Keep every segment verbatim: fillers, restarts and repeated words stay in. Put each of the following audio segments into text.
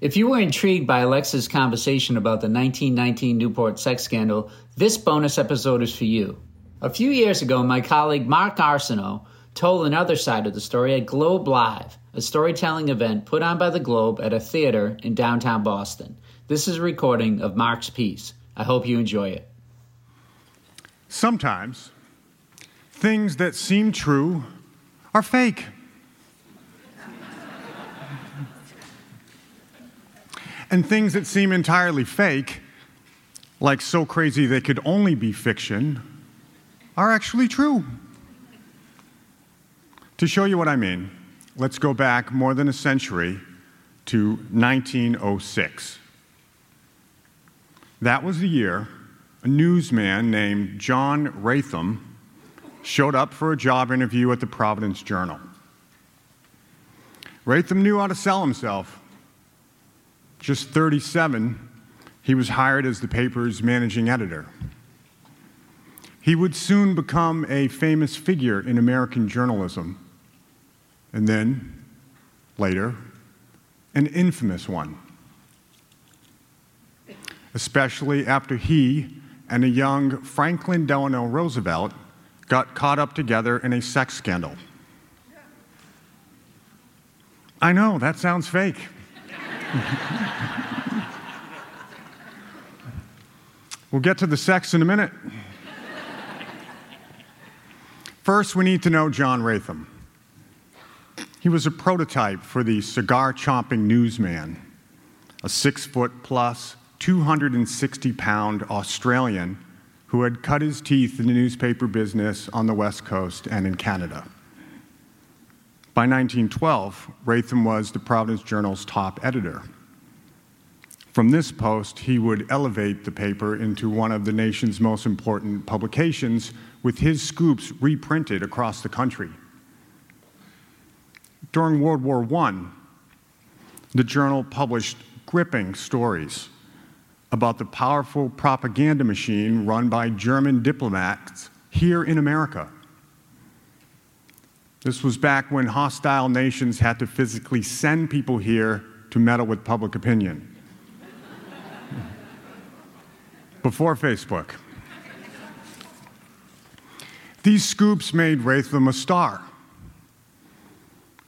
If you were intrigued by Alexa's conversation about the nineteen nineteen Newport sex scandal, this bonus episode is for you. A few years ago, my colleague Mark Arsenault told another side of the story at Globe Live, a storytelling event put on by the Globe at a theater in downtown Boston. This is a recording of Mark's piece. I hope you enjoy it. Sometimes, things that seem true are fake. And things that seem entirely fake, like so crazy they could only be fiction, are actually true. To show you what I mean, let's go back more than a century to nineteen oh six. That was the year a newsman named John Rathom showed up for a job interview at the Providence Journal. Rathom knew how to sell himself. Just thirty-seven, he was hired as the paper's managing editor. He would soon become a famous figure in American journalism, and then, later, an infamous one, especially after he and a young Franklin Delano Roosevelt got caught up together in a sex scandal. I know, that sounds fake. We'll get to the sex in a minute. First, we need to know John Rathom. He was a prototype for the cigar-chomping newsman, a six-foot-plus, two hundred sixty pound Australian who had cut his teeth in the newspaper business on the West Coast and in Canada. By nineteen twelve, Rathom was the Providence Journal's top editor. From this post, he would elevate the paper into one of the nation's most important publications, with his scoops reprinted across the country. During World War One, the journal published gripping stories about the powerful propaganda machine run by German diplomats here in America. This was back when hostile nations had to physically send people here to meddle with public opinion. Before Facebook. These scoops made Rathom a star.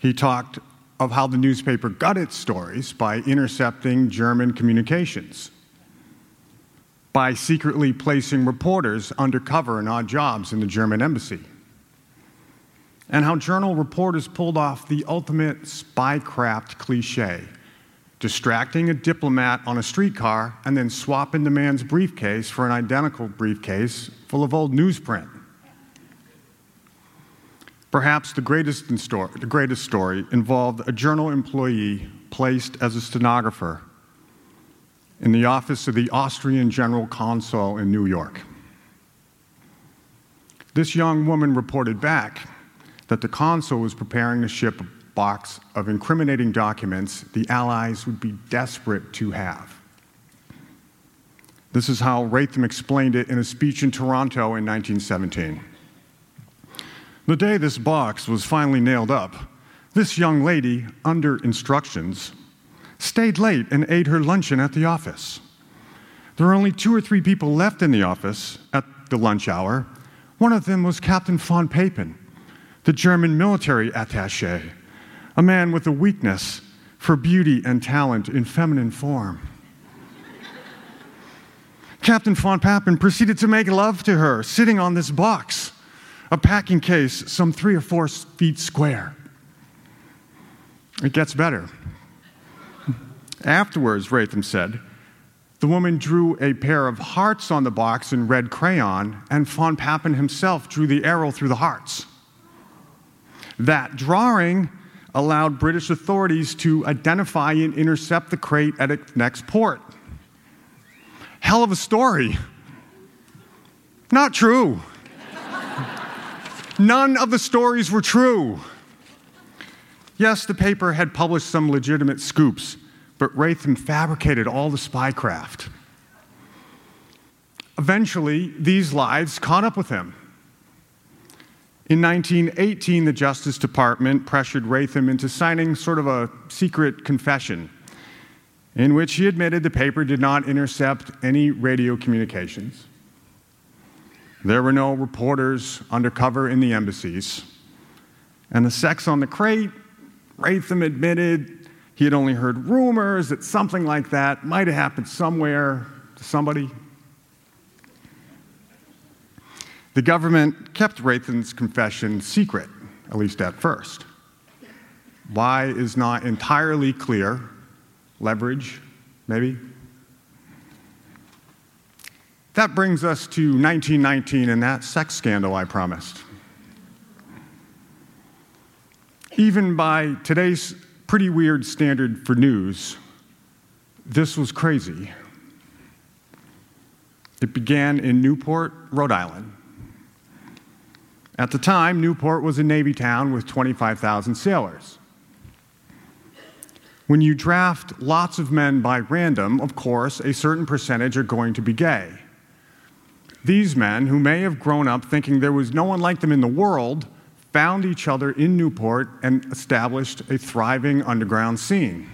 He talked of how the newspaper got its stories by intercepting German communications, by secretly placing reporters undercover in odd jobs in the German embassy, and how journal reporters pulled off the ultimate spycraft cliche, distracting a diplomat on a streetcar and then swapping the man's briefcase for an identical briefcase full of old newsprint. Perhaps the greatest, in story, the greatest story involved a journal employee placed as a stenographer in the office of the Austrian General Consul in New York. This young woman reported back that the consul was preparing to ship a box of incriminating documents the Allies would be desperate to have. This is how Rathom explained it in a speech in Toronto in nineteen seventeen. The day this box was finally nailed up, this young lady, under instructions, stayed late and ate her luncheon at the office. There were only two or three people left in the office at the lunch hour. One of them was Captain Von Papen, the German military attaché, a man with a weakness for beauty and talent in feminine form. Captain Von Papen proceeded to make love to her, sitting on this box, a packing case some three or four feet square. It gets better. Afterwards, Rathom said, the woman drew a pair of hearts on the box in red crayon, and Von Papen himself drew the arrow through the hearts. That drawing allowed British authorities to identify and intercept the crate at its next port. Hell of a story. Not true. None of the stories were true. Yes, the paper had published some legitimate scoops, but Rathom fabricated all the spycraft. Eventually, these lies caught up with him. In nineteen eighteen, the Justice Department pressured Rathom into signing sort of a secret confession in which he admitted the paper did not intercept any radio communications. There were no reporters undercover in the embassies. And the sex on the crate, Rathom admitted he had only heard rumors that something like that might have happened somewhere to somebody. The government kept Rathom's confession secret, at least at first. Why is not entirely clear. Leverage, maybe? That brings us to nineteen nineteen and that sex scandal I promised. Even by today's pretty weird standard for news, this was crazy. It began in Newport, Rhode Island. At the time, Newport was a Navy town with twenty-five thousand sailors. When you draft lots of men by random, of course, a certain percentage are going to be gay. These men, who may have grown up thinking there was no one like them in the world, found each other in Newport and established a thriving underground scene.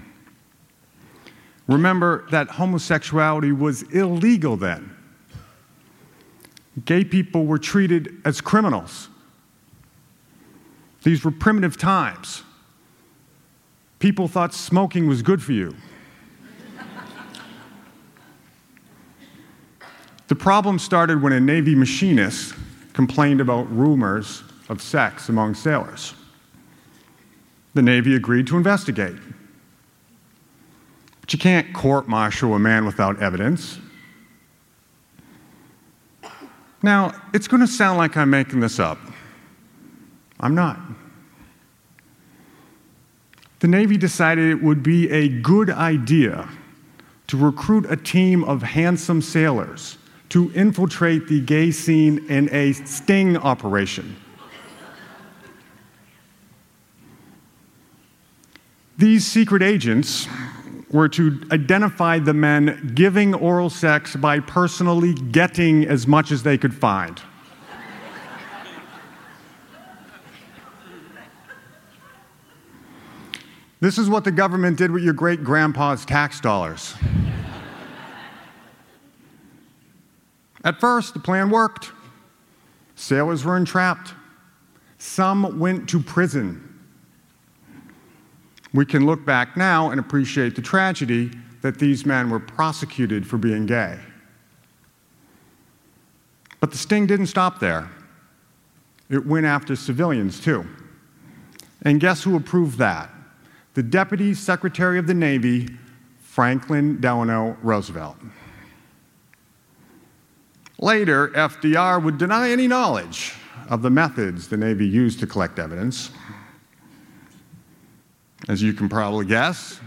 Remember that homosexuality was illegal then. Gay people were treated as criminals. These were primitive times. People thought smoking was good for you. The problem started when a Navy machinist complained about rumors of sex among sailors. The Navy agreed to investigate. But you can't court-martial a man without evidence. Now, it's going to sound like I'm making this up. I'm not. The Navy decided it would be a good idea to recruit a team of handsome sailors to infiltrate the gay scene in a sting operation. These secret agents were to identify the men giving oral sex by personally getting as much as they could find. This is what the government did with your great-grandpa's tax dollars. At first, the plan worked. Sailors were entrapped. Some went to prison. We can look back now and appreciate the tragedy that these men were prosecuted for being gay. But the sting didn't stop there. It went after civilians, too. And guess who approved that? The Deputy Secretary of the Navy, Franklin Delano Roosevelt. Later, F D R would deny any knowledge of the methods the Navy used to collect evidence. As you can probably guess,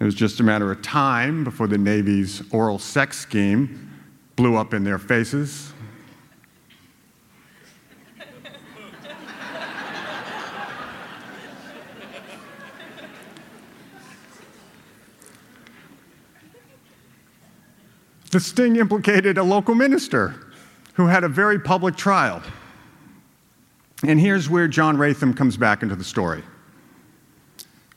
it was just a matter of time before the Navy's oral sex scheme blew up in their faces. The sting implicated a local minister who had a very public trial. And here's where John Rathom comes back into the story.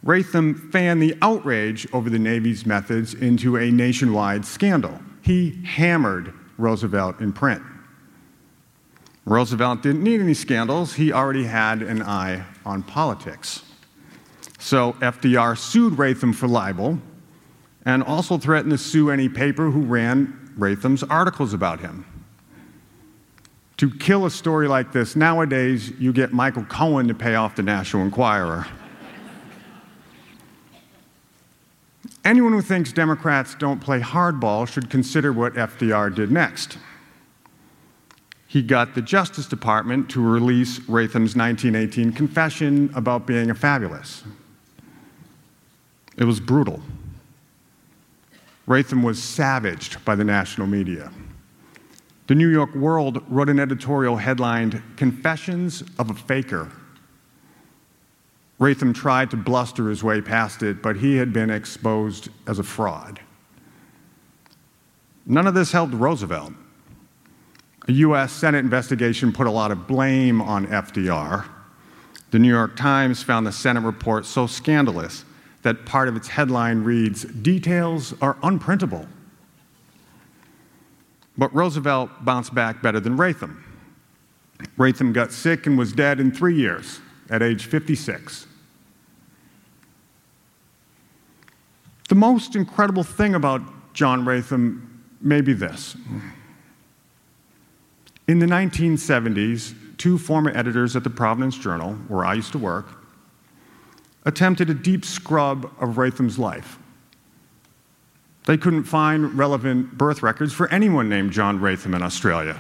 Rathom fanned the outrage over the Navy's methods into a nationwide scandal. He hammered Roosevelt in print. Roosevelt didn't need any scandals. He already had an eye on politics. So F D R sued Rathom for libel and also threatened to sue any paper who ran Rathom's articles about him. To kill a story like this nowadays, you get Michael Cohen to pay off the National Enquirer. Anyone who thinks Democrats don't play hardball should consider what F D R did next. he got the Justice Department to release Rathom's nineteen eighteen confession about being a fabulist. It was brutal. Rathom was savaged by the national media. The New York World wrote an editorial headlined, "Confessions of a Faker." Rathom tried to bluster his way past it, but he had been exposed as a fraud. None of this helped Roosevelt. A U S Senate investigation put a lot of blame on F D R. The New York Times found the Senate report so scandalous that part of its headline reads, "Details are unprintable." But Roosevelt bounced back better than Rathom. Rathom got sick and was dead in three years, at age fifty-six. The most incredible thing about John Rathom may be this. In the nineteen seventies, two former editors at the Providence Journal, where I used to work, attempted a deep scrub of Rathom's life. They couldn't find relevant birth records for anyone named John Rathom in Australia.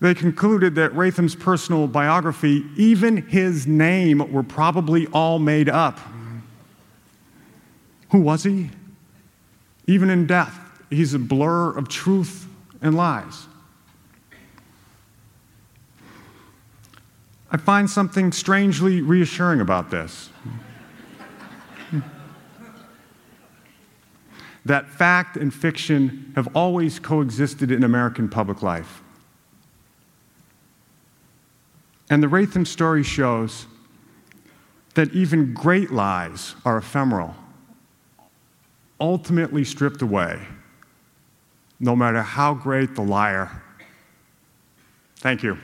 They concluded that Rathom's personal biography, even his name, were probably all made up. Who was he? Even in death, he's a blur of truth and lies. I find something strangely reassuring about this. That fact and fiction have always coexisted in American public life. And the Rathom story shows that even great lies are ephemeral, ultimately stripped away, no matter how great the liar. Thank you.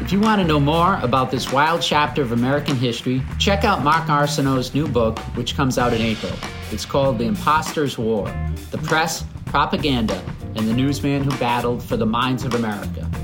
If you want to know more about this wild chapter of American history, check out Mark Arsenault's new book, which comes out in April. It's called The Imposter's War: The Press, Propaganda, and the Newsman Who Battled for the Minds of America.